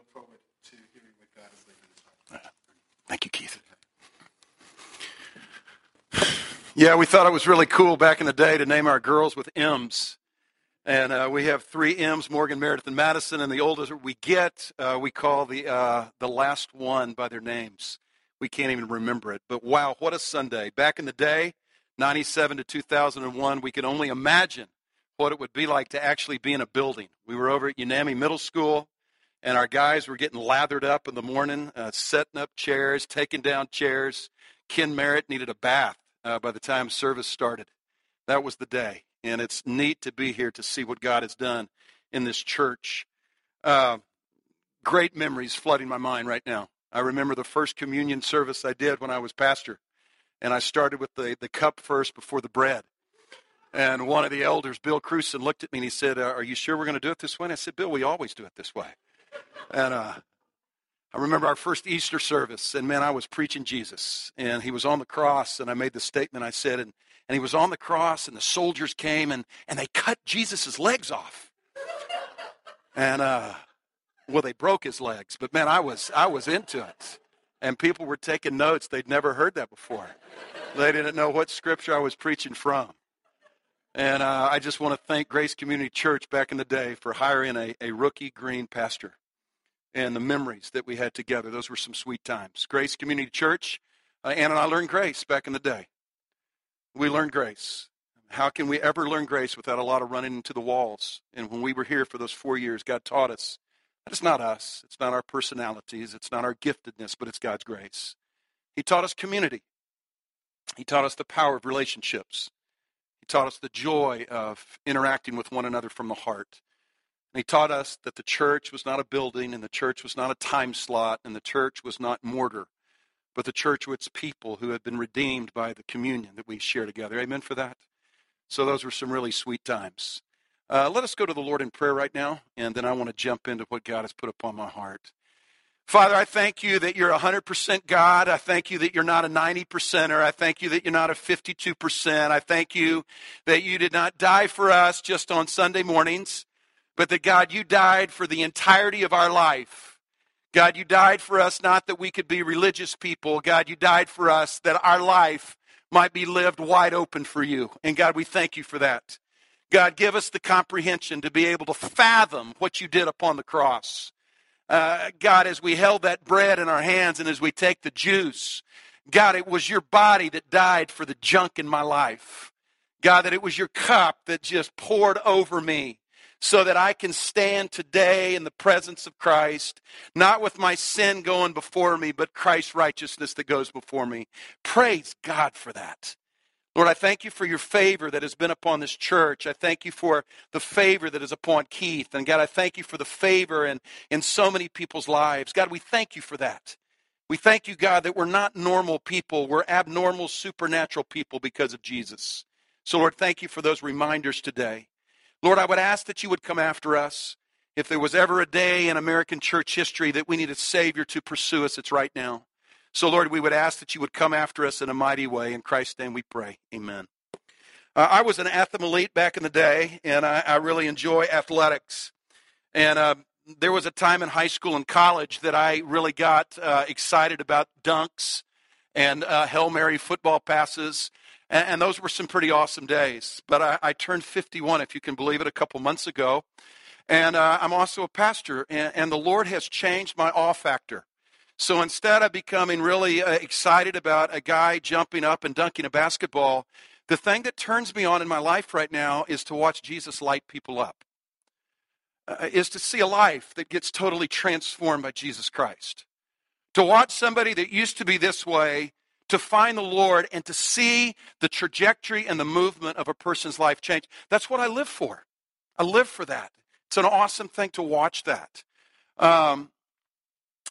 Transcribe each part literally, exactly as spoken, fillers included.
look forward to hearing what God is leading us on. Right. Thank you, Keith. Yeah, we thought it was really cool back in the day to name our girls with M's. And uh, we have three M's, Morgan, Meredith, and Madison. And the older we get, uh, we call the uh, the last one by their names. We can't even remember it. But wow, what a Sunday. Back in the day, ninety-seven to two thousand one, we could only imagine what it would be like to actually be in a building. We were over at Unami Middle School, and our guys were getting lathered up in the morning, uh, setting up chairs, taking down chairs. Ken Merritt needed a bath uh, by the time service started. That was the day. And it's neat to be here to see what God has done in this church. Uh, great memories flooding my mind right now. I remember the first communion service I did when I was pastor. And I started with the, the cup first before the bread. And one of the elders, Bill Cruisen, looked at me and he said, uh, are you sure we're going to do it this way? And I said, Bill, we always do it this way. And uh, I remember our first Easter service. And, man, I was preaching Jesus. And he was on the cross. And I made the statement I said, and And he was on the cross, and the soldiers came, and, and they cut Jesus' legs off. And, uh, well, they broke his legs. But, man, I was I was into it. And people were taking notes. They'd never heard that before. They didn't know what scripture I was preaching from. And uh, I just want to thank Grace Community Church back in the day for hiring a, a rookie green pastor and the memories that we had together. Those were some sweet times. Grace Community Church, uh, Ann and I learned grace back in the day. We learned grace. How can we ever learn grace without a lot of running into the walls? And when we were here for those four years, God taught us that it's not us. It's not our personalities. It's not our giftedness, but it's God's grace. He taught us community. He taught us the power of relationships. He taught us the joy of interacting with one another from the heart. And he taught us that the church was not a building, and the church was not a time slot, and the church was not mortar, but the church with its people who have been redeemed by the communion that we share together. Amen for that? So those were some really sweet times. Uh, let us go to the Lord in prayer right now, and then I want to jump into what God has put upon my heart. Father, I thank you that you're one hundred percent God. I thank you that you're not a ninety percenter. I thank you that you're not a fifty-two percent. I thank you that you did not die for us just on Sunday mornings, but that, God, you died for the entirety of our life. God, you died for us not that we could be religious people. God, you died for us that our life might be lived wide open for you. And God, we thank you for that. God, give us the comprehension to be able to fathom what you did upon the cross. Uh, God, as we held that bread in our hands and as we take the juice, God, it was your body that died for the junk in my life. God, that it was your cup that just poured over me, so that I can stand today in the presence of Christ, not with my sin going before me, but Christ's righteousness that goes before me. Praise God for that. Lord, I thank you for your favor that has been upon this church. I thank you for the favor that is upon Keith. And God, I thank you for the favor in, in so many people's lives. God, we thank you for that. We thank you, God, that we're not normal people. We're abnormal, supernatural people because of Jesus. So, Lord, thank you for those reminders today. Lord, I would ask that you would come after us. If there was ever a day in American church history that we need a Savior to pursue us, it's right now. So, Lord, we would ask that you would come after us in a mighty way. In Christ's name we pray. Amen. Uh, I was an athlete back in the day, and I, I really enjoy athletics. And uh, there was a time in high school and college that I really got uh, excited about dunks and uh, Hail Mary football passes. And those were some pretty awesome days. But I, I turned fifty-one, if you can believe it, a couple months ago. And uh, I'm also a pastor. And, and the Lord has changed my awe factor. So instead of becoming really uh, excited about a guy jumping up and dunking a basketball, the thing that turns me on in my life right now is to watch Jesus light people up. Uh, is to see a life that gets totally transformed by Jesus Christ. To watch somebody that used to be this way to find the Lord and to see the trajectory and the movement of a person's life change. That's what I live for. I live for that. It's an awesome thing to watch that. Um,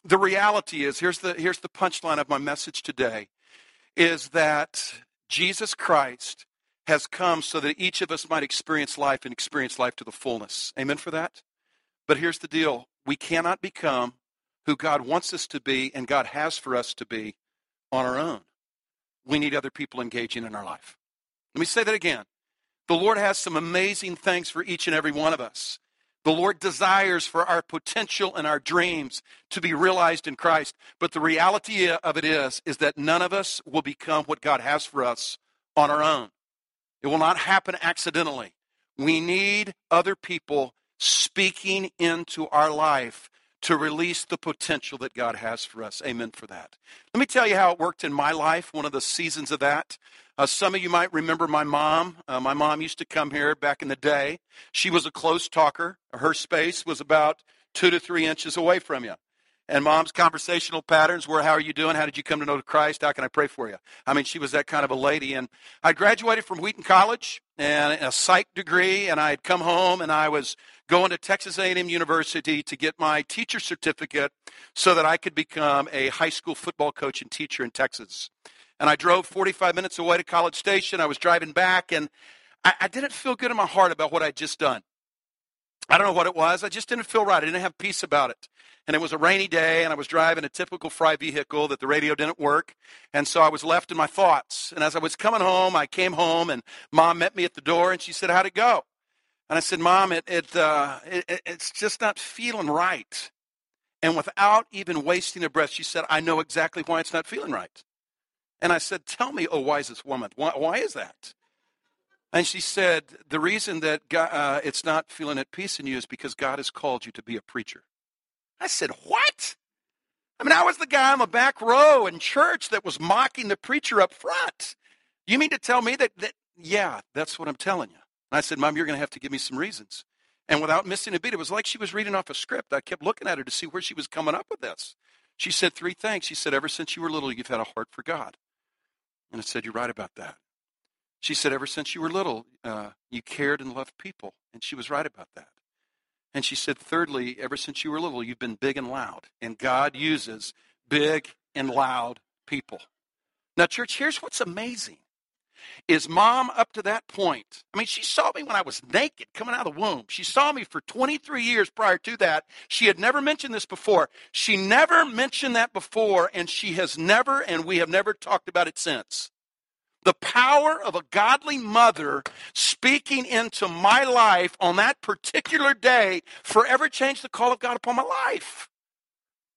the reality is, here's the, here's the punchline of my message today, is that Jesus Christ has come so that each of us might experience life and experience life to the fullness. Amen for that? But here's the deal. We cannot become who God wants us to be and God has for us to be on our own. We need other people engaging in our life. Let me say that again. The Lord has some amazing things for each and every one of us. The Lord desires for our potential and our dreams to be realized in Christ. But the reality of it is, is that none of us will become what God has for us on our own. It will not happen accidentally. We need other people speaking into our life to release the potential that God has for us. Amen for that. Let me tell you how it worked in my life, one of the seasons of that. Uh, some of you might remember my mom. Uh, my mom used to come here back in the day. She was a close talker. Her space was about two to three inches away from you. And Mom's conversational patterns were, how are you doing? How did you come to know Christ? How can I pray for you? I mean, she was that kind of a lady. And I graduated from Wheaton College and a psych degree, and I had come home, and I was going to Texas A and M University to get my teacher certificate so that I could become a high school football coach and teacher in Texas. And I drove forty-five minutes away to College Station. I was driving back, and I, I didn't feel good in my heart about what I'd just done. I don't know what it was. I just didn't feel right. I didn't have peace about it. And it was a rainy day, and I was driving a typical Fry vehicle that the radio didn't work. And so I was left in my thoughts. And as I was coming home, I came home, and Mom met me at the door, and she said, how'd it go? And I said, Mom, it, it, uh, it it's just not feeling right. And without even wasting a breath, she said, I know exactly why it's not feeling right. And I said, tell me, oh, wisest woman, why, why is that? And she said, the reason that God, uh, it's not feeling at peace in you is because God has called you to be a preacher. I said, what? I mean, I was the guy on the back row in church that was mocking the preacher up front. You mean to tell me that, that yeah, that's what I'm telling you. And I said, Mom, you're going to have to give me some reasons. And without missing a beat, it was like she was reading off a script. I kept looking at her to see where she was coming up with this. She said three things. She said, ever since you were little, you've had a heart for God. And I said, you're right about that. She said, ever since you were little, uh, you cared and loved people. And she was right about that. And she said, thirdly, ever since you were little, you've been big and loud. And God uses big and loud people. Now, church, here's what's amazing. Is Mom up to that point? I mean, she saw me when I was naked coming out of the womb. She saw me for twenty-three years prior to that. She had never mentioned this before. She never mentioned that before, and she has never, and we have never talked about it since. The power of a godly mother speaking into my life on that particular day forever changed the call of God upon my life.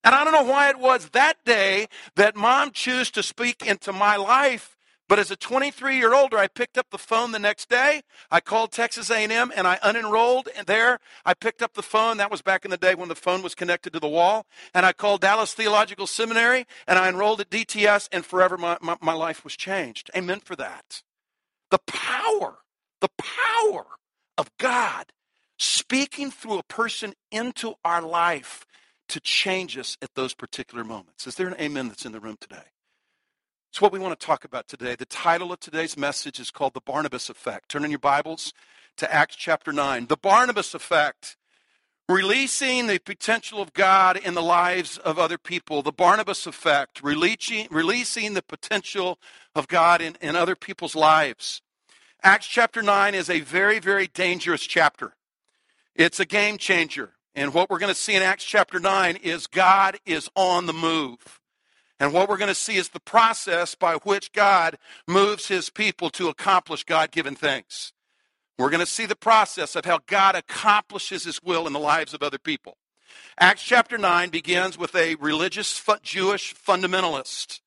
And I don't know why it was that day that Mom chose to speak into my life. But as a twenty-three-year-old, I picked up the phone the next day. I called Texas A and M, and I unenrolled there. I picked up the phone. That was back in the day when the phone was connected to the wall. And I called Dallas Theological Seminary, and I enrolled at D T S, and forever my, my, my life was changed. Amen for that. The power, the power of God speaking through a person into our life to change us at those particular moments. Is there an amen that's in the room today? It's what we want to talk about today. The title of today's message is called The Barnabas Effect. Turn in your Bibles to Acts chapter nine. The Barnabas Effect, releasing the potential of God in the lives of other people. The Barnabas Effect, releasing, releasing the potential of God in, in other people's lives. Acts chapter nine is a very, very dangerous chapter. It's a game changer. And what we're going to see in Acts chapter nine is God is on the move. And what we're going to see is the process by which God moves his people to accomplish God-given things. We're going to see the process of how God accomplishes his will in the lives of other people. Acts chapter nine begins with a religious Jewish fundamentalist.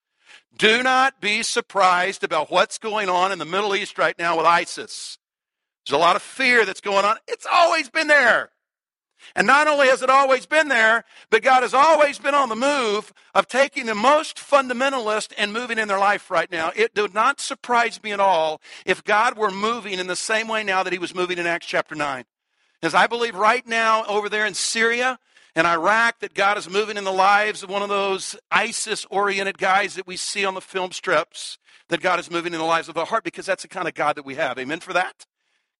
Do not be surprised about what's going on in the Middle East right now with ISIS. There's a lot of fear that's going on. It's always been there. And not only has it always been there, but God has always been on the move of taking the most fundamentalist and moving in their life right now. It did not surprise me at all if God were moving in the same way now that he was moving in Acts chapter nine. As I believe right now over there in Syria and Iraq that God is moving in the lives of one of those ISIS-oriented guys that we see on the film strips, that God is moving in the lives of our heart, because that's the kind of God that we have. Amen for that?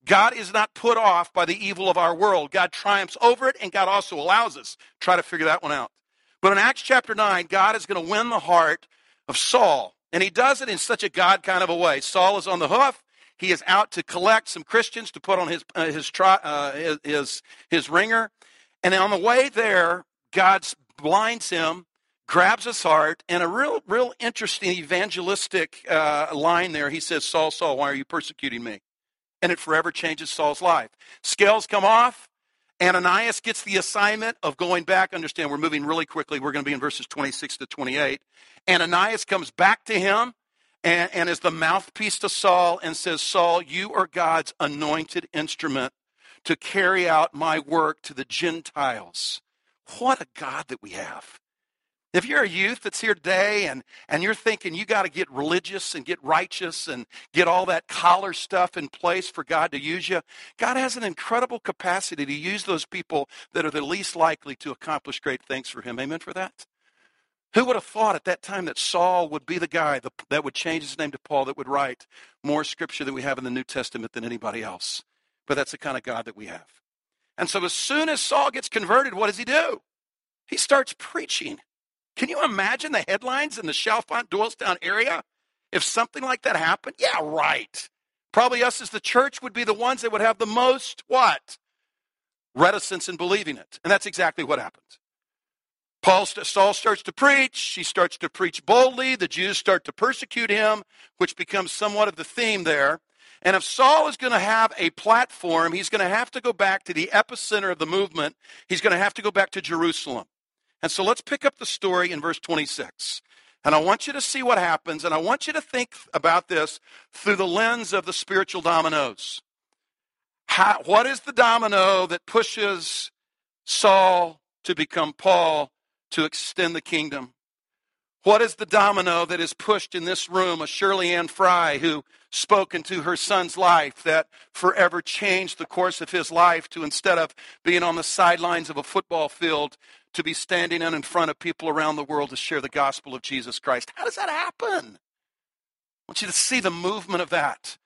God is not put off by the evil of our world. God triumphs over it, and God also allows us. Try to figure that one out. But in Acts chapter nine, God is going to win the heart of Saul. And he does it in such a God kind of a way. Saul is on the hoof. He is out to collect some Christians to put on his uh, his, tri- uh, his, his his ringer. And on the way there, God blinds him, grabs his heart, and a real, real interesting evangelistic uh, line there. He says, Saul, Saul, why are you persecuting me? And it forever changes Saul's life. Scales come off, Ananias gets the assignment of going back. Understand, we're moving really quickly. We're going to be in verses twenty-six to twenty-eight. Ananias comes back to him and, and is the mouthpiece to Saul and says, Saul, you are God's anointed instrument to carry out my work to the Gentiles. What a God that we have. If you're a youth that's here today and, and you're thinking you got to get religious and get righteous and get all that collar stuff in place for God to use you, God has an incredible capacity to use those people that are the least likely to accomplish great things for him. Amen for that? Who would have thought at that time that Saul would be the guy that would change his name to Paul, that would write more scripture than we have in the New Testament than anybody else? But that's the kind of God that we have. And so as soon as Saul gets converted, what does he do? He starts preaching. Can you imagine the headlines in the Chalfont-Doylestown area if something like that happened? Yeah, right. Probably us as the church would be the ones that would have the most, what? Reticence in believing it. And that's exactly what happens. Paul, Saul starts to preach. He starts to preach boldly. The Jews start to persecute him, which becomes somewhat of the theme there. And if Saul is going to have a platform, he's going to have to go back to the epicenter of the movement. He's going to have to go back to Jerusalem. And so let's pick up the story in verse twenty-six. And I want you to see what happens, and I want you to think about this through the lens of the spiritual dominoes. How, what is the domino that pushes Saul to become Paul to extend the kingdom? What is the domino that is pushed in this room? A Shirley Ann Fry who spoke into her son's life that forever changed the course of his life to, instead of being on the sidelines of a football field, to be standing in front of people around the world to share the gospel of Jesus Christ. How does that happen? I want you to see the movement of that.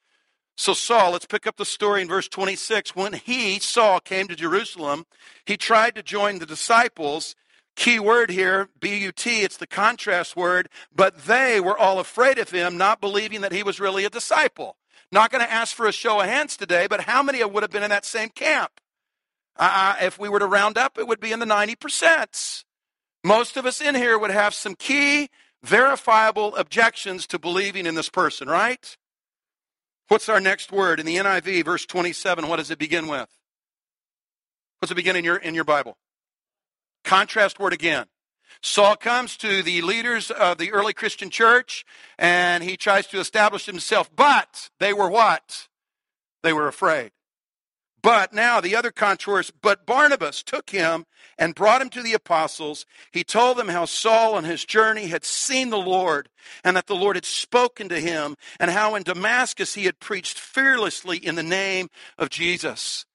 So Saul, let's pick up the story in verse twenty-six. When he, Saul, came to Jerusalem, he tried to join the disciples. Key word here, B U T, it's the contrast word, but they were all afraid of him, not believing that he was really a disciple. Not going to ask for a show of hands today, but how many would have been in that same camp? Uh, if we were to round up, it would be in the ninety percent. Most of us in here would have some key, verifiable objections to believing in this person, right? What's our next word? In the N I V, verse twenty-seven, what does it begin with? What's it begin in your, in your Bible? Contrast word again. Saul comes to the leaders of the early Christian church, and he tries to establish himself, but they were what? They were afraid. But now the other contours, but Barnabas took him and brought him to the apostles. He told them how Saul on his journey had seen the Lord and that the Lord had spoken to him, and how in Damascus he had preached fearlessly in the name of Jesus.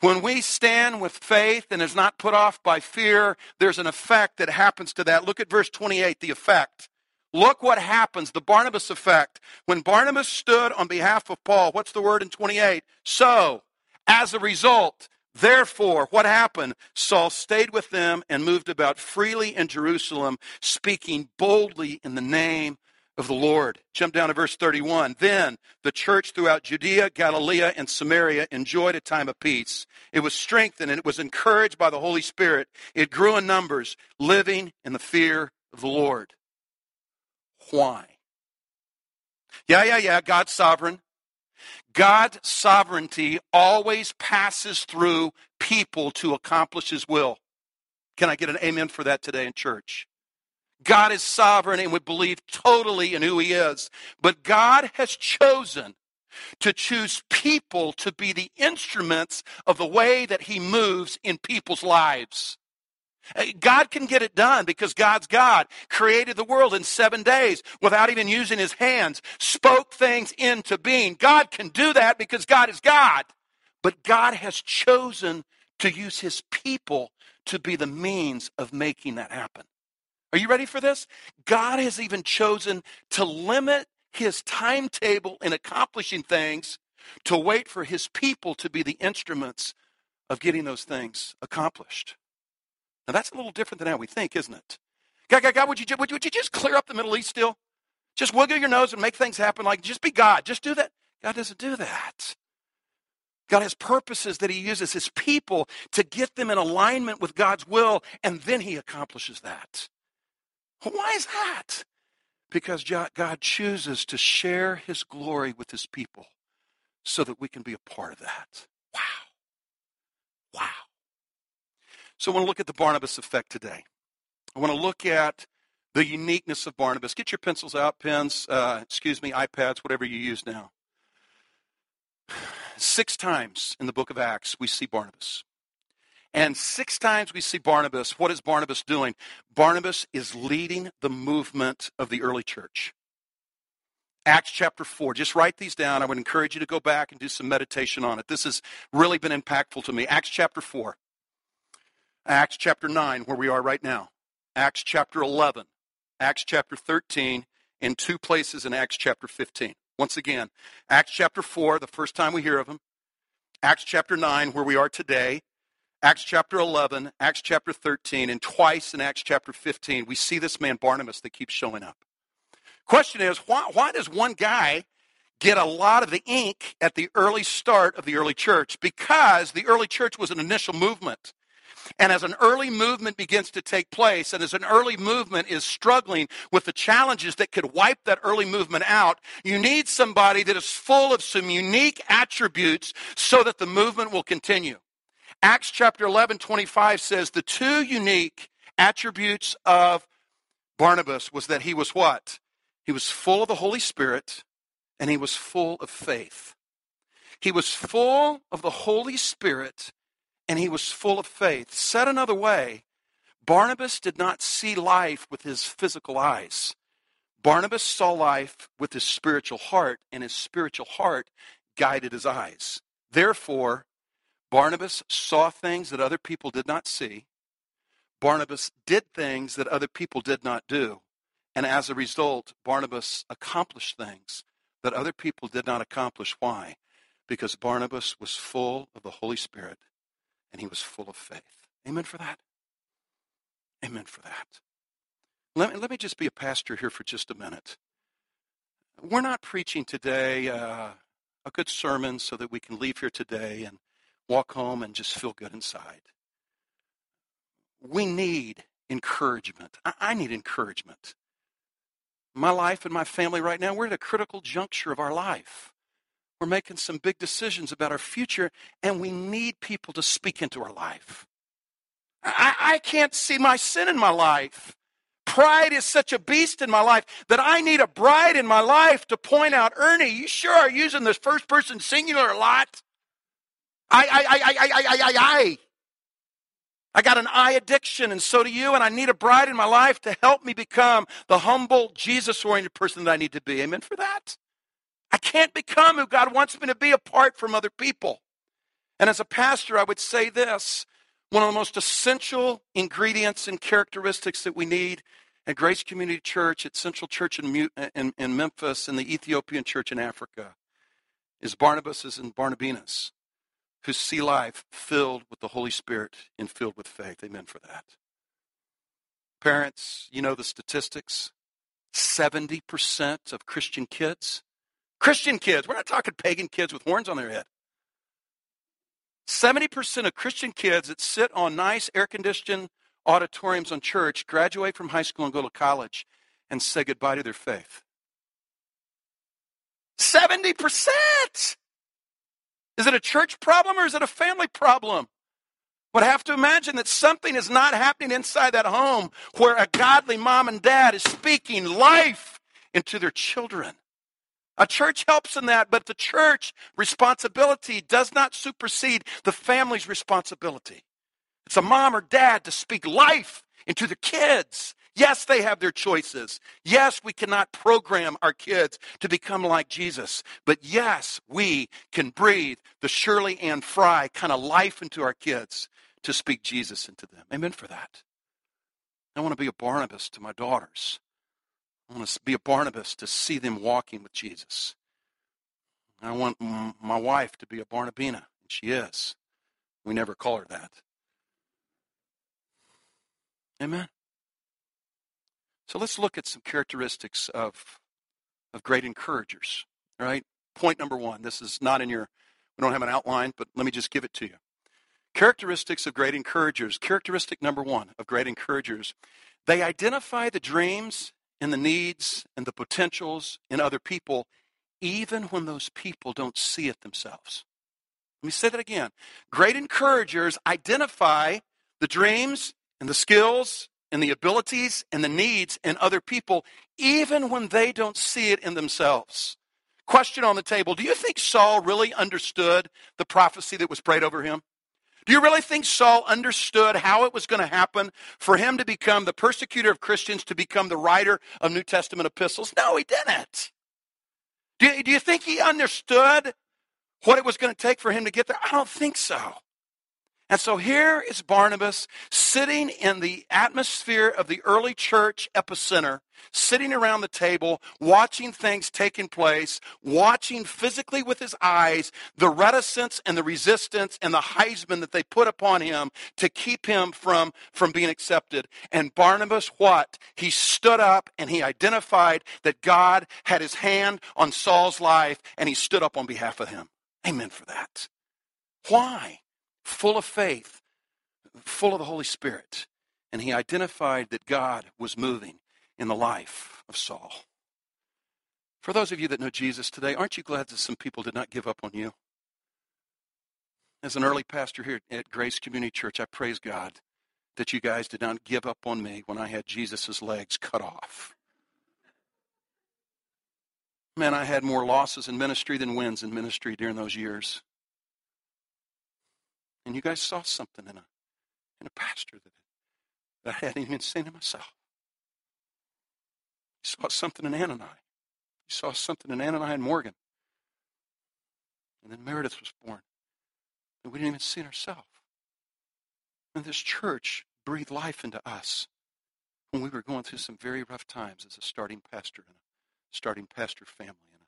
When we stand with faith and is not put off by fear, there's an effect that happens to that. Look at verse twenty-eight, the effect. Look what happens, the Barnabas effect. When Barnabas stood on behalf of Paul, what's the word in twenty-eight? So. As a result, therefore, what happened? Saul stayed with them and moved about freely in Jerusalem, speaking boldly in the name of the Lord. Jump down to verse thirty-one. Then the church throughout Judea, Galilee, and Samaria enjoyed a time of peace. It was strengthened and it was encouraged by the Holy Spirit. It grew in numbers, living in the fear of the Lord. Why? Yeah, yeah, yeah, God's sovereign. God's sovereignty always passes through people to accomplish his will. Can I get an amen for that today in church? God is sovereign, and we believe totally in who he is. But God has chosen to choose people to be the instruments of the way that he moves in people's lives. God can get it done because God's God created the world in seven days without even using his hands, spoke things into being. God can do that because God is God. But God has chosen to use his people to be the means of making that happen. Are you ready for this? God has even chosen to limit his timetable in accomplishing things to wait for his people to be the instruments of getting those things accomplished. Now, that's a little different than how we think, isn't it? God, God, God, would you, would you, would you just clear up the Middle East still? Just wiggle your nose and make things happen. Like, just be God. Just do that. God doesn't do that. God has purposes that he uses his people to get them in alignment with God's will, and then he accomplishes that. Well, why is that? Because God chooses to share his glory with his people so that we can be a part of that. Wow. Wow. So I want to look at the Barnabas effect today. I want to look at the uniqueness of Barnabas. Get your pencils out, pens, uh, excuse me, iPads, whatever you use now. Six times in the book of Acts, we see Barnabas. And six times we see Barnabas. What is Barnabas doing? Barnabas is leading the movement of the early church. Acts chapter four. Just write these down. I would encourage you to go back and do some meditation on it. This has really been impactful to me. Acts chapter four. Acts chapter nine, where we are right now. Acts chapter eleven. Acts chapter thirteen. In two places in Acts chapter fifteen. Once again, Acts chapter four, the first time we hear of him. Acts chapter nine, where we are today. Acts chapter eleven, Acts chapter thirteen, and twice in Acts chapter fifteen, we see this man Barnabas that keeps showing up. Question is, why, why does one guy get a lot of the ink at the early start of the early church? Because the early church was an initial movement. And as an early movement begins to take place, and as an early movement is struggling with the challenges that could wipe that early movement out, you need somebody that is full of some unique attributes so that the movement will continue. Acts chapter eleven, twenty-five says the two unique attributes of Barnabas was that he was what? He was full of the Holy Spirit, and he was full of faith. He was full of the Holy Spirit, and he was full of faith. Said another way, Barnabas did not see life with his physical eyes. Barnabas saw life with his spiritual heart, and his spiritual heart guided his eyes. Therefore, Barnabas saw things that other people did not see. Barnabas did things that other people did not do. And as a result, Barnabas accomplished things that other people did not accomplish. Why? Because Barnabas was full of the Holy Spirit, and he was full of faith. Amen for that? Amen for that. Let me, let me just be a pastor here for just a minute. We're not preaching today uh, a good sermon so that we can leave here today and walk home and just feel good inside. We need encouragement. I, I need encouragement. My life and my family right now, we're at a critical juncture of our life. We're making some big decisions about our future, and we need people to speak into our life. I, I can't see my sin in my life. Pride is such a beast in my life that I need a bride in my life to point out, Ernie, you sure are using this first person singular a lot. I, I, I, I, I, I, I, I. I got an eye addiction, and so do you, and I need a bride in my life to help me become the humble, Jesus-oriented person that I need to be. Amen for that? I can't become who God wants me to be apart from other people. And as a pastor, I would say this, one of the most essential ingredients and characteristics that we need at Grace Community Church, at Central Church in, in, in Memphis, and the Ethiopian Church in Africa, is Barnabas and Barnabinas, who see life filled with the Holy Spirit and filled with faith. Amen for that. Parents, you know the statistics. seventy percent of Christian kids, Christian kids, we're not talking pagan kids with horns on their head. seventy percent of Christian kids that sit on nice air-conditioned auditoriums on church graduate from high school and go to college and say goodbye to their faith. seventy percent! Is it a church problem or is it a family problem? Would have to imagine that something is not happening inside that home where a godly mom and dad is speaking life into their children. A church helps in that, but the church responsibility does not supersede the family's responsibility. It's a mom or dad to speak life into their kids. Yes, they have their choices. Yes, we cannot program our kids to become like Jesus. But yes, we can breathe the Shirley Ann Fry kind of life into our kids to speak Jesus into them. Amen for that. I want to be a Barnabas to my daughters. I want to be a Barnabas to see them walking with Jesus. I want my wife to be a Barnabina, and she is. We never call her that. Amen. So let's look at some characteristics of, of great encouragers, all right? Point number one, this is not in your, we don't have an outline, but let me just give it to you. Characteristics of great encouragers. Characteristic number one of great encouragers, they identify the dreams and the needs and the potentials in other people, even when those people don't see it themselves. Let me say that again. Great encouragers identify the dreams and the skills and the abilities and the needs in other people, even when they don't see it in themselves. Question on the table. Do you think Saul really understood the prophecy that was prayed over him? Do you really think Saul understood how it was going to happen for him to become the persecutor of Christians, to become the writer of New Testament epistles? No, he didn't. Do you, do you think he understood what it was going to take for him to get there? I don't think so. And so here is Barnabas sitting in the atmosphere of the early church epicenter, sitting around the table, watching things taking place, watching physically with his eyes the reticence and the resistance and the Heisman that they put upon him to keep him from, from being accepted. And Barnabas, what? He stood up and he identified that God had his hand on Saul's life, and he stood up on behalf of him. Amen for that. Why? Full of faith, full of the Holy Spirit. And he identified that God was moving in the life of Saul. For those of you that know Jesus today, aren't you glad that some people did not give up on you? As an early pastor here at Grace Community Church, I praise God that you guys did not give up on me when I had Jesus' legs cut off. Man, I had more losses in ministry than wins in ministry during those years. And you guys saw something in a, in a pastor that, that I hadn't even seen in myself. You saw something in Ann and I. You saw something in Ann and I and Morgan. And then Meredith was born. And we didn't even see it ourselves. And this church breathed life into us when we were going through some very rough times as a starting pastor and a starting pastor family in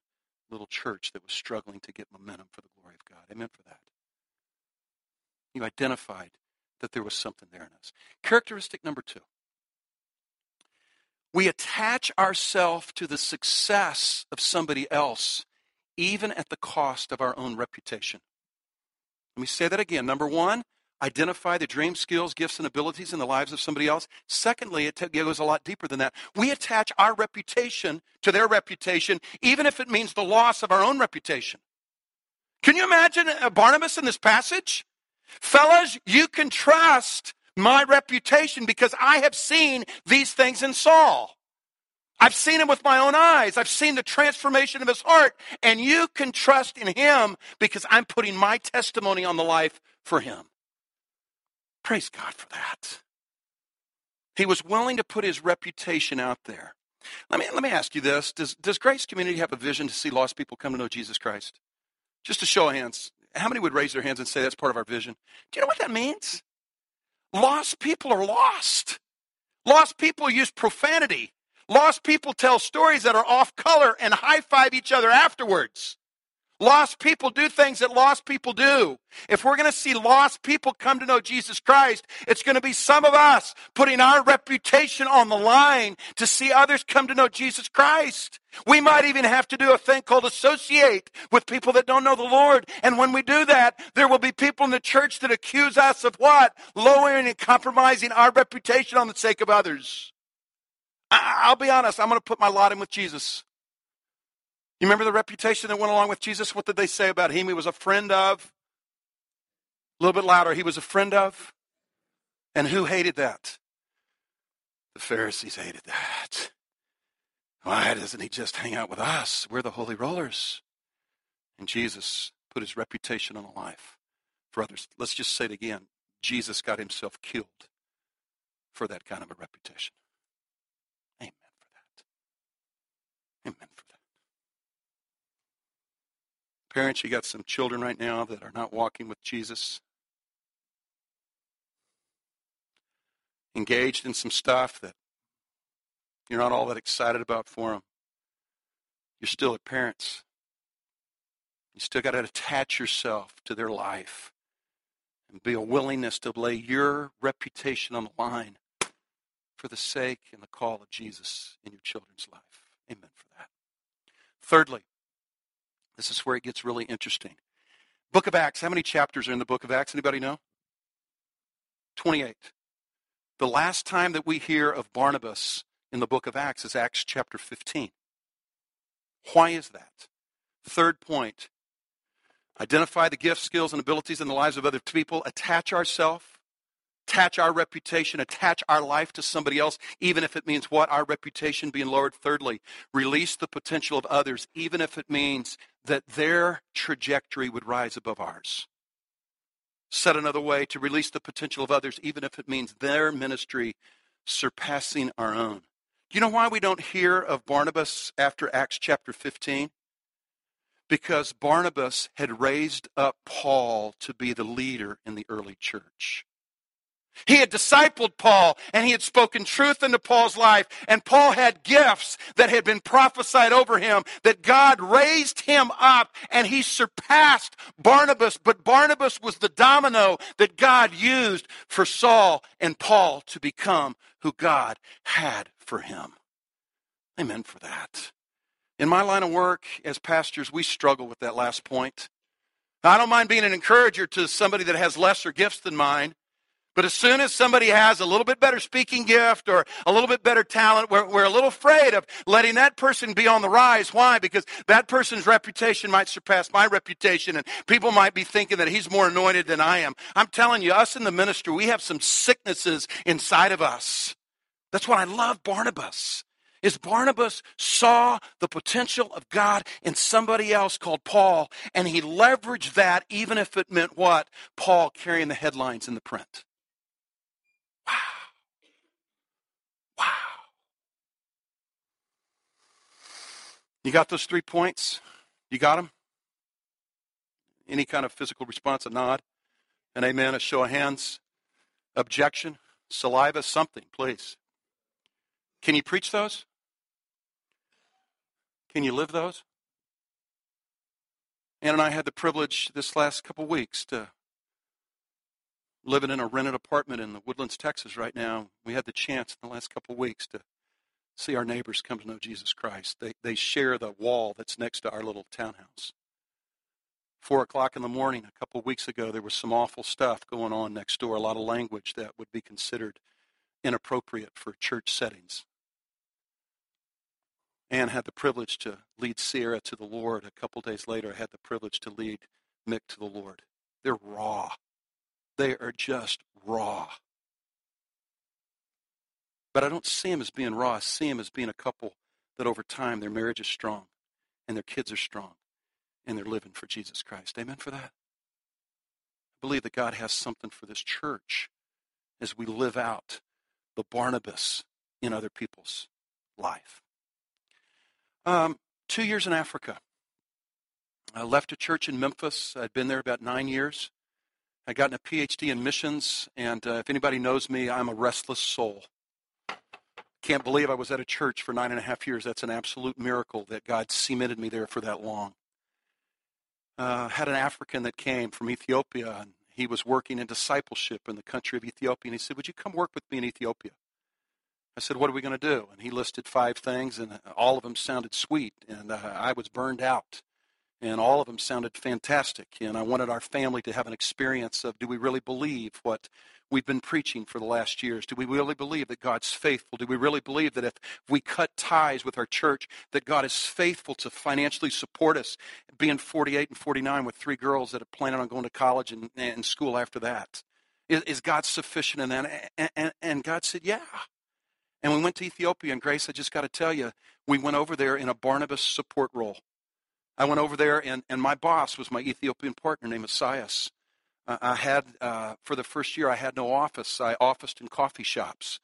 a little church that was struggling to get momentum for the glory of God. Amen for that. You identified that there was something there in us. Characteristic number two. We attach ourselves to the success of somebody else, even at the cost of our own reputation. Let me say that again. Number one, identify the dream, skills, gifts, and abilities in the lives of somebody else. Secondly, it goes a lot deeper than that. We attach our reputation to their reputation, even if it means the loss of our own reputation. Can you imagine Barnabas in this passage? Fellas, you can trust my reputation because I have seen these things in Saul. I've seen him with my own eyes. I've seen the transformation of his heart. And you can trust in him because I'm putting my testimony on the life for him. Praise God for that. He was willing to put his reputation out there. Let me, let me ask you this. Does, does Grace Community have a vision to see lost people come to know Jesus Christ? Just a show of hands. How many would raise their hands and say that's part of our vision? Do you know what that means? Lost people are lost. Lost people use profanity. Lost people tell stories that are off color and high-five each other afterwards. Lost people do things that lost people do. If we're going to see lost people come to know Jesus Christ, it's going to be some of us putting our reputation on the line to see others come to know Jesus Christ. We might even have to do a thing called associate with people that don't know the Lord. And when we do that, there will be people in the church that accuse us of what? Lowering and compromising our reputation on the sake of others. I- I'll be honest, I'm going to put my lot in with Jesus. You remember the reputation that went along with Jesus? What did they say about him? He was a friend of, a little bit louder, he was a friend of, and who hated that? The Pharisees hated that. Why doesn't he just hang out with us? We're the holy rollers. And Jesus put his reputation on the life for others. Let's just say it again. Jesus got himself killed for that kind of a reputation. Amen for that. Amen for that. Parents, you got some children right now that are not walking with Jesus. Engaged in some stuff that you're not all that excited about for them. You're still their parents. You still got to attach yourself to their life and be a willingness to lay your reputation on the line for the sake and the call of Jesus in your children's life. Amen for that. Thirdly, this is where it gets really interesting. Book of Acts. How many chapters are in the book of Acts? Anybody know? twenty-eight. The last time that we hear of Barnabas in the book of Acts is Acts chapter fifteen. Why is that? Third point. Identify the gifts, skills, and abilities in the lives of other people. Attach ourselves attach our reputation, attach our life to somebody else, even if it means what? Our reputation being lowered. Thirdly, release the potential of others, even if it means that their trajectory would rise above ours. Said another way, to release the potential of others, even if it means their ministry surpassing our own. You know why we don't hear of Barnabas after Acts chapter fifteen? Because Barnabas had raised up Paul to be the leader in the early church. He had discipled Paul, and he had spoken truth into Paul's life, and Paul had gifts that had been prophesied over him, that God raised him up, and he surpassed Barnabas. But Barnabas was the domino that God used for Saul and Paul to become who God had for him. Amen for that. In my line of work as pastors, we struggle with that last point. Now, I don't mind being an encourager to somebody that has lesser gifts than mine. But as soon as somebody has a little bit better speaking gift or a little bit better talent, we're, we're a little afraid of letting that person be on the rise. Why? Because that person's reputation might surpass my reputation, and people might be thinking that he's more anointed than I am. I'm telling you, us in the ministry, we have some sicknesses inside of us. That's why I love Barnabas. Is Barnabas saw the potential of God in somebody else called Paul, and he leveraged that even if it meant what? Paul carrying the headlines in the print. Wow. Wow. You got those three points? You got them? Any kind of physical response, a nod, an amen, a show of hands, objection, saliva, something, please. Can you preach those? Can you live those? Ann and I had the privilege this last couple weeks to living in a rented apartment in the Woodlands, Texas right now. We had the chance in the last couple weeks to see our neighbors come to know Jesus Christ. They they share the wall that's next to our little townhouse. Four o'clock in the morning a couple weeks ago, there was some awful stuff going on next door, a lot of language that would be considered inappropriate for church settings. Ann had the privilege to lead Sierra to the Lord. A couple days later, I had the privilege to lead Mick to the Lord. They're raw. They are just raw. But I don't see them as being raw. I see them as being a couple that over time their marriage is strong and their kids are strong and they're living for Jesus Christ. Amen for that? I believe that God has something for this church as we live out the Barnabas in other people's life. Um, two years in Africa. I left a church in Memphis. I'd been there about nine years. I got a P H D in missions, and uh, if anybody knows me, I'm a restless soul. Can't believe I was at a church for nine and a half years. That's an absolute miracle that God cemented me there for that long. Uh, had an African that came from Ethiopia, and he was working in discipleship in the country of Ethiopia, and he said, "Would you come work with me in Ethiopia?" I said, "What are we going to do?" And he listed five things, and all of them sounded sweet, and uh, I was burned out. And all of them sounded fantastic. And I wanted our family to have an experience of, do we really believe what we've been preaching for the last years? Do we really believe that God's faithful? Do we really believe that if we cut ties with our church, that God is faithful to financially support us? Being forty-eight and forty-nine with three girls that are planning on going to college and, and school after that. Is, is God sufficient in that? And, and, and God said, yeah. And we went to Ethiopia. And Grace, I just got to tell you, we went over there in a Barnabas support role. I went over there, and, and my boss was my Ethiopian partner named Esaias. Uh, I had, uh, for the first year, I had no office. I officed in coffee shops.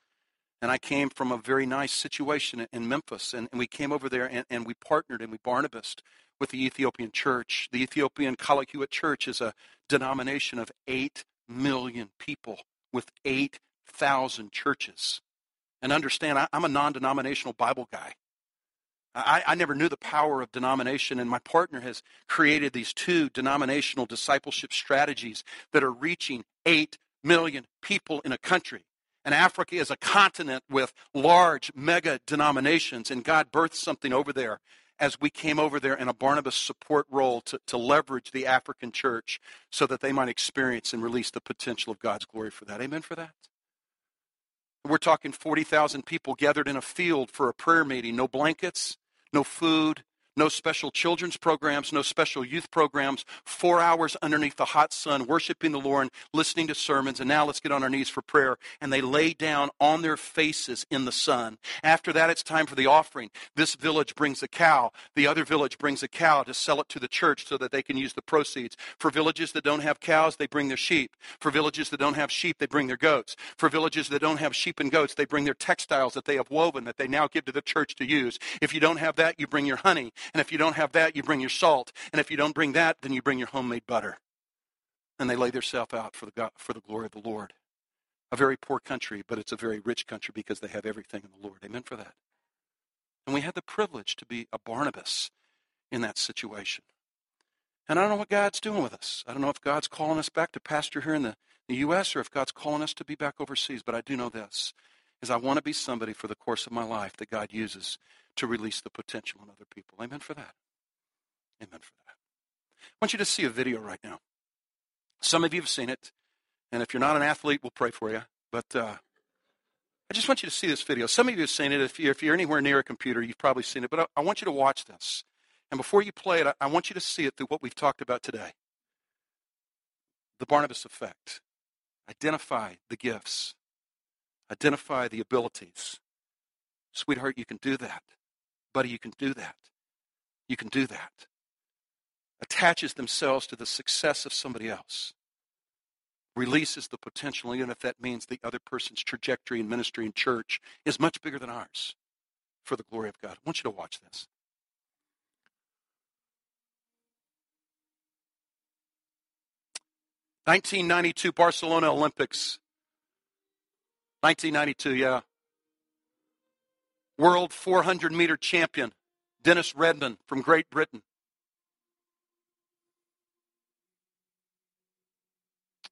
And I came from a very nice situation in Memphis. And, and we came over there, and, and we partnered, and we Barnabased with the Ethiopian church. The Ethiopian Colloquia Church is a denomination of eight million people with eight thousand churches. And understand, I, I'm a non-denominational Bible guy. I, I never knew the power of denomination, and my partner has created these two denominational discipleship strategies that are reaching eight million people in a country. And Africa is a continent with large mega denominations, and God birthed something over there as we came over there in a Barnabas support role to, to leverage the African church so that they might experience and release the potential of God's glory for that. Amen for that? We're talking forty thousand people gathered in a field for a prayer meeting, no blankets. No food, no special children's programs, no special youth programs, four hours underneath the hot sun, worshiping the Lord, listening to sermons, and now let's get on our knees for prayer. And they lay down on their faces in the sun. After that, it's time for the offering. This village brings a cow. The other village brings a cow to sell it to the church so that they can use the proceeds. For villages that don't have cows, they bring their sheep. For villages that don't have sheep, they bring their goats. For villages that don't have sheep and goats, they bring their textiles that they have woven that they now give to the church to use. If you don't have that, you bring your honey. And if you don't have that, you bring your salt. And if you don't bring that, then you bring your homemade butter. And they lay themselves out for the God, for the glory of the Lord. A very poor country, but it's a very rich country because they have everything in the Lord. Amen for that. And we had the privilege to be a Barnabas in that situation. And I don't know what God's doing with us. I don't know if God's calling us back to pastor here in the, the U S or if God's calling us to be back overseas. But I do know this, is I want to be somebody for the course of my life that God uses to release the potential in other people. Amen for that. Amen for that. I want you to see a video right now. Some of you have seen it. And if you're not an athlete, we'll pray for you. But uh, I just want you to see this video. Some of you have seen it. If you're, if you're anywhere near a computer, you've probably seen it. But I, I want you to watch this. And before you play it, I, I want you to see it through what we've talked about today. The Barnabas effect. Identify the gifts. Identify the abilities. Sweetheart, you can do that. Buddy, you can do that. You can do that. Attaches themselves to the success of somebody else. Releases the potential, even if that means the other person's trajectory in ministry and church is much bigger than ours, for the glory of God. I want you to watch this. nineteen ninety-two Barcelona Olympics. nineteen ninety-two, yeah. World four hundred meter champion, Dennis Redmond from Great Britain. I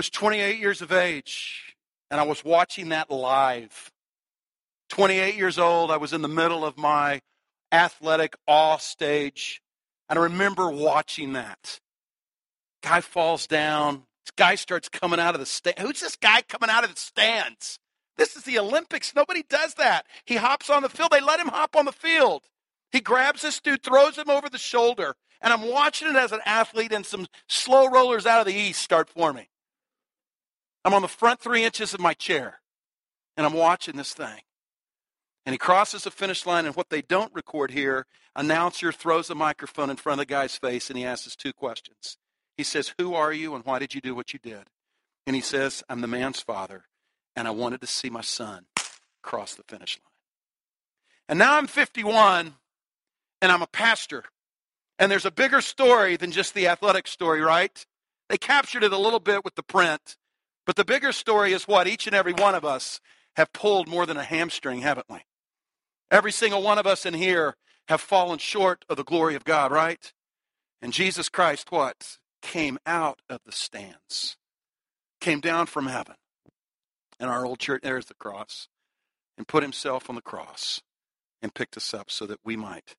was twenty-eight years of age, and I was watching that live. twenty-eight years old, I was in the middle of my athletic awe stage, and I remember watching that. Guy falls down. This guy starts coming out of the stands. Who's this guy coming out of the stands? This is the Olympics. Nobody does that. He hops on the field. They let him hop on the field. He grabs this dude, throws him over the shoulder, and I'm watching it as an athlete, and some slow rollers out of the East start forming. I'm on the front three inches of my chair, and I'm watching this thing. And he crosses the finish line, and what they don't record here, announcer throws a microphone in front of the guy's face, and he asks us two questions. He says, who are you, and why did you do what you did? And he says, I'm the man's father, and I wanted to see my son cross the finish line. And now I'm fifty-one, and I'm a pastor. And there's a bigger story than just the athletic story, right? They captured it a little bit with the print. But the bigger story is what? Each and every one of us have pulled more than a hamstring, haven't we? Every single one of us in here have fallen short of the glory of God, right? And Jesus Christ, what? Came out of the stands. Came down from heaven. And our old church, there's the cross. And put himself on the cross and picked us up so that we might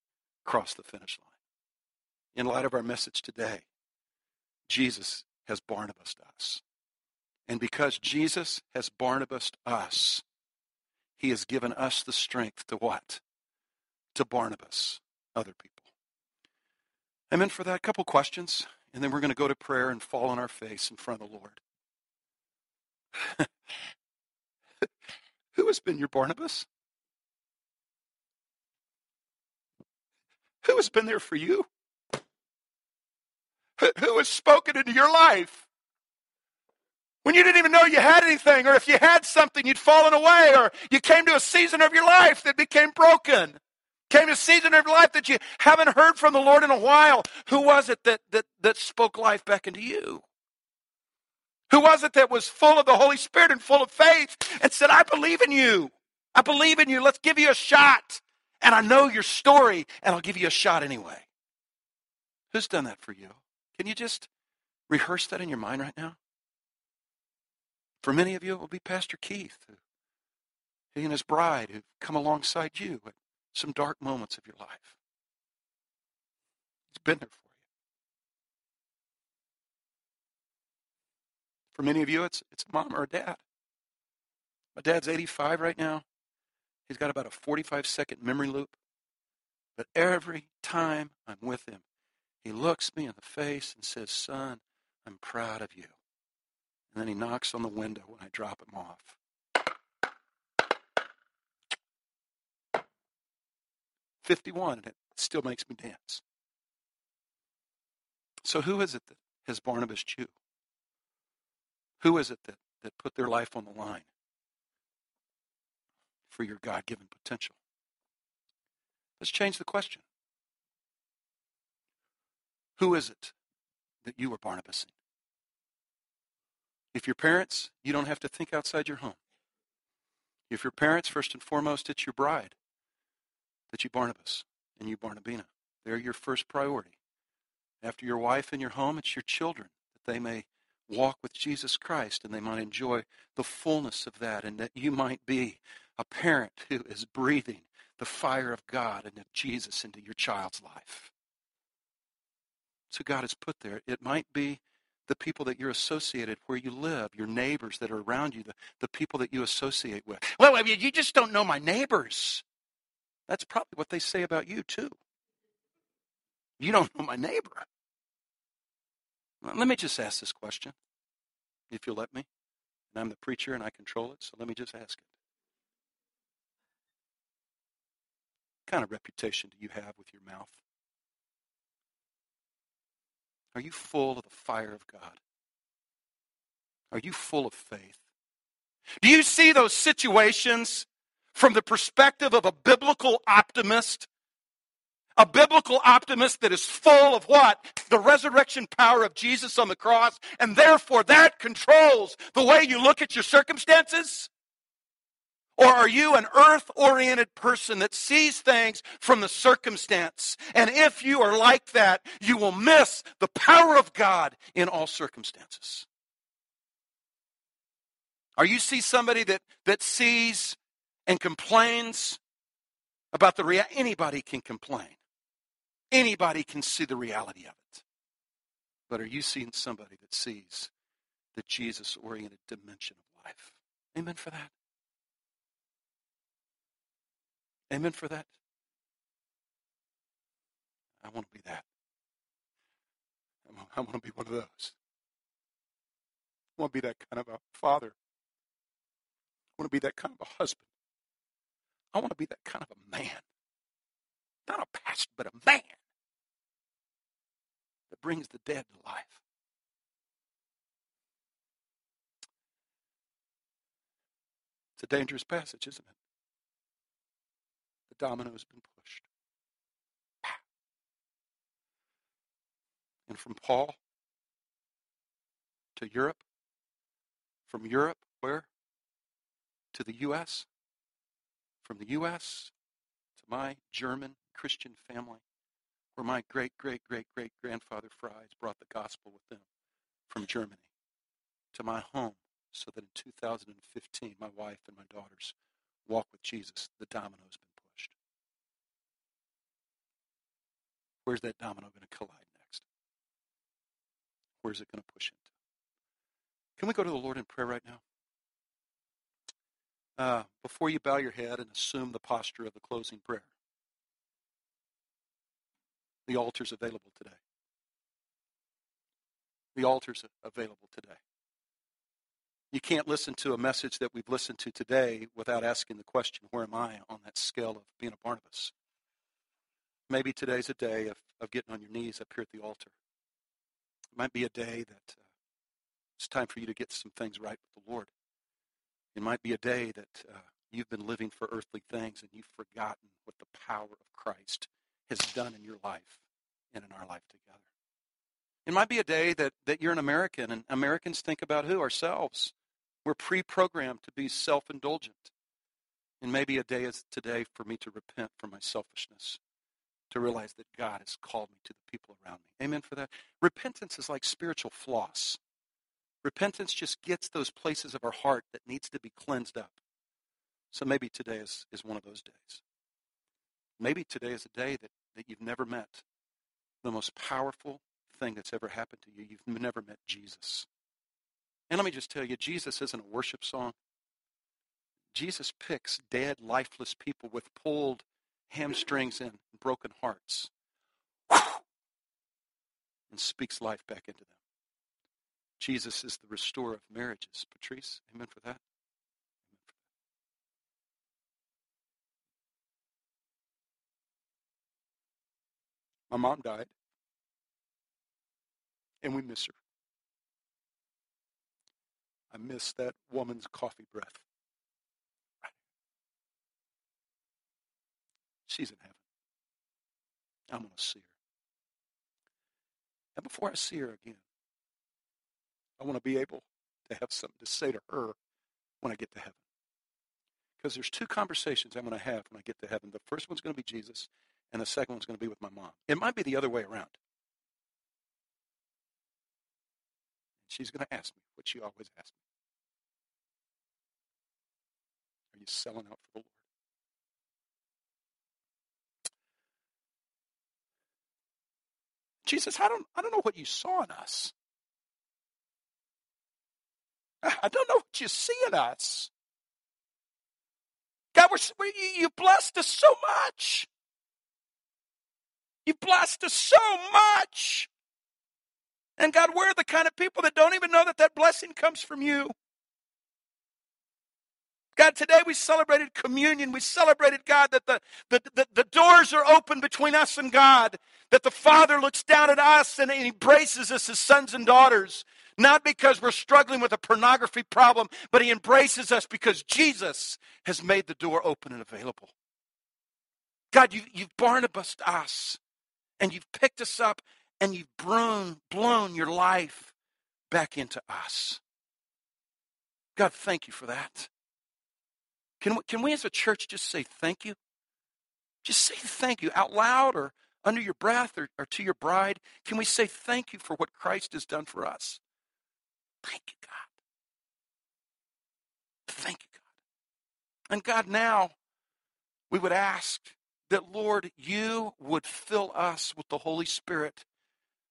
cross the finish line. In light of our message today, Jesus has Barnabased us. And because Jesus has Barnabased us, he has given us the strength to what? To Barnabas other people. Amen for that. A couple questions, and then we're going to go to prayer and fall on our face in front of the Lord. Who has been your Barnabas? Who has been there for you? Who has spoken into your life? When you didn't even know you had anything, or if you had something, you'd fallen away, or you came to a season of your life that became broken. Came to a season of your life that you haven't heard from the Lord in a while. Who was it that that, that spoke life back into you? Who was it that was full of the Holy Spirit and full of faith and said, I believe in you. I believe in you. Let's give you a shot. And I know your story, and I'll give you a shot anyway. Who's done that for you? Can you just rehearse that in your mind right now? For many of you, it will be Pastor Keith, who, he and his bride, who've come alongside you at some dark moments of your life. He's been there for you. For many of you, it's it's mom or dad. My dad's eighty-five right now. He's got about a forty-five second memory loop. But every time I'm with him, he looks me in the face and says, son, I'm proud of you. And then he knocks on the window when I drop him off. fifty-one, and it still makes me dance. So who is it that has Barnabas chew? Who is it that, that put their life on the line for your God-given potential? Let's change the question. Who is it that you are Barnabas in? If your parents, you don't have to think outside your home. If your parents, first and foremost, it's your bride that you Barnabas and you Barnabina. They're your first priority. After your wife and your home, it's your children, that they may walk with Jesus Christ and they might enjoy the fullness of that, and that you might be a parent who is breathing the fire of God and of Jesus into your child's life. So God has put there. It might be the people that you're associated, where you live, your neighbors that are around you, the, the people that you associate with. Well, I mean, you just don't know my neighbors. That's probably what they say about you, too. You don't know my neighbor. Well, let me just ask this question, if you'll let me. And I'm the preacher and I control it, so let me just ask it. What kind of reputation do you have with your mouth? Are you full of the fire of God? Are you full of faith? Do you see those situations from the perspective of a biblical optimist? A biblical optimist that is full of what? The resurrection power of Jesus on the cross, and therefore that controls the way you look at your circumstances? Or are you an earth-oriented person that sees things from the circumstance? And if you are like that, you will miss the power of God in all circumstances. Or you see somebody that, that sees and complains about the reality. Anybody can complain. Anybody can see the reality of it. But are you seeing somebody that sees the Jesus-oriented dimension of life? Amen for that. Amen for that. I want to be that. I want to be one of those. I want to be that kind of a father. I want to be that kind of a husband. I want to be that kind of a man. Not a pastor, but a man that brings the dead to life. It's a dangerous passage, isn't it? The domino has been pushed. And from Paul to Europe, from Europe, where? To the U S, from the U S to my German Christian family, where my great-great-great-great-grandfather Fries brought the gospel with them from Germany, to my home, so that in two thousand fifteen, my wife and my daughters walk with Jesus. The domino's been pushed. Where's that domino going to collide next? Where's it going to push into? Can we go to the Lord in prayer right now? Uh, before you bow your head and assume the posture of the closing prayer, the altar's available today. The altar's available today. You can't listen to a message that we've listened to today without asking the question, where am I on that scale of being a Barnabas? Maybe today's a day of, of getting on your knees up here at the altar. It might be a day that uh, it's time for you to get some things right with the Lord. It might be a day that uh, you've been living for earthly things and you've forgotten what the power of Christ has done in your life and in our life together. It might be a day that, that you're an American, and Americans think about who? Ourselves. We're pre-programmed to be self-indulgent. And maybe a day is today for me to repent from my selfishness, to realize that God has called me to the people around me. Amen for that. Repentance is like spiritual floss. Repentance just gets those places of our heart that needs to be cleansed up. So maybe today is, is one of those days. Maybe today is a day that, that you've never met the most powerful thing that's ever happened to you. You've never met Jesus. And let me just tell you, Jesus isn't a worship song. Jesus picks dead, lifeless people with pulled hamstrings and broken hearts, and speaks life back into them. Jesus is the restorer of marriages. Patrice, amen for that. My mom died, and we miss her. I miss that woman's coffee breath. She's in heaven. I'm going to see her. And before I see her again, I want to be able to have something to say to her when I get to heaven. Because there's two conversations I'm going to have when I get to heaven. The first one's going to be Jesus, and the second one's going to be with my mom. It might be the other way around. She's going to ask me what she always asks me. Are you selling out for the Lord? Jesus, I don't, I don't know what you saw in us. I don't know what you see in us. God, we're, we, you blessed us so much. You blessed us so much. And God, we're the kind of people that don't even know that that blessing comes from you. God, today we celebrated communion. We celebrated, God, that the, the, the, the doors are open between us and God, that the Father looks down at us and he embraces us as sons and daughters, not because we're struggling with a pornography problem, but he embraces us because Jesus has made the door open and available. God, you, you've Barnabased us, and you've picked us up, and you've blown, blown your life back into us. God, thank you for that. Can we, can we as a church just say thank you? Just say thank you out loud or under your breath or, or to your bride. Can we say thank you for what Christ has done for us? Thank you, God. Thank you, God. And God, now we would ask that, Lord, you would fill us with the Holy Spirit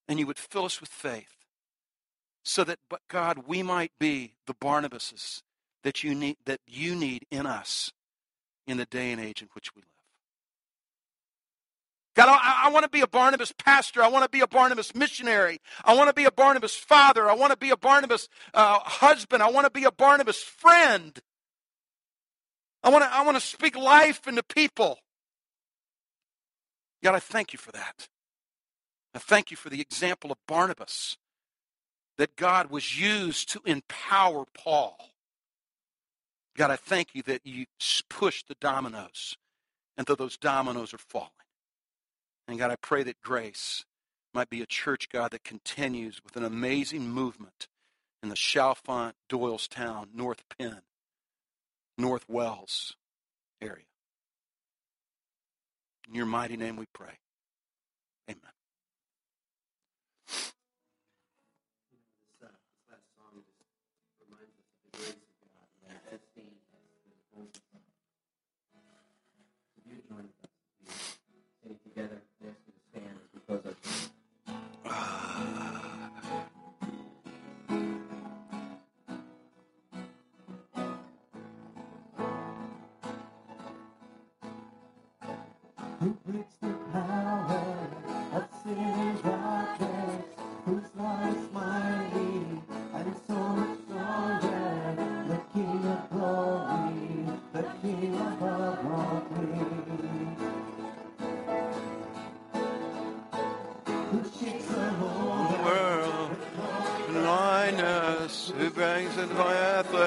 and you would fill us with faith so that, but God, we might be the Barnabases that you need, that you need in us in the day and age in which we live. God, I, I want to be a Barnabas pastor. I want to be a Barnabas missionary. I want to be a Barnabas father. I want to be a Barnabas uh, husband. I want to be a Barnabas friend. I want to, I want to speak life into people. God, I thank you for that. I thank you for the example of Barnabas, that God was used to empower Paul. God, I thank you that you push the dominoes, and that those dominoes are falling. And God, I pray that Grace might be a church, God, that continues with an amazing movement in the Chalfont-Doylestown, North Penn, North Wells area. In your mighty name we pray. Amen. Who breaks the power of sin and darkness? Whose life's mighty and so much stronger? The King of glory, the King above all things. Who shakes the whole world with blindness? Who brings in by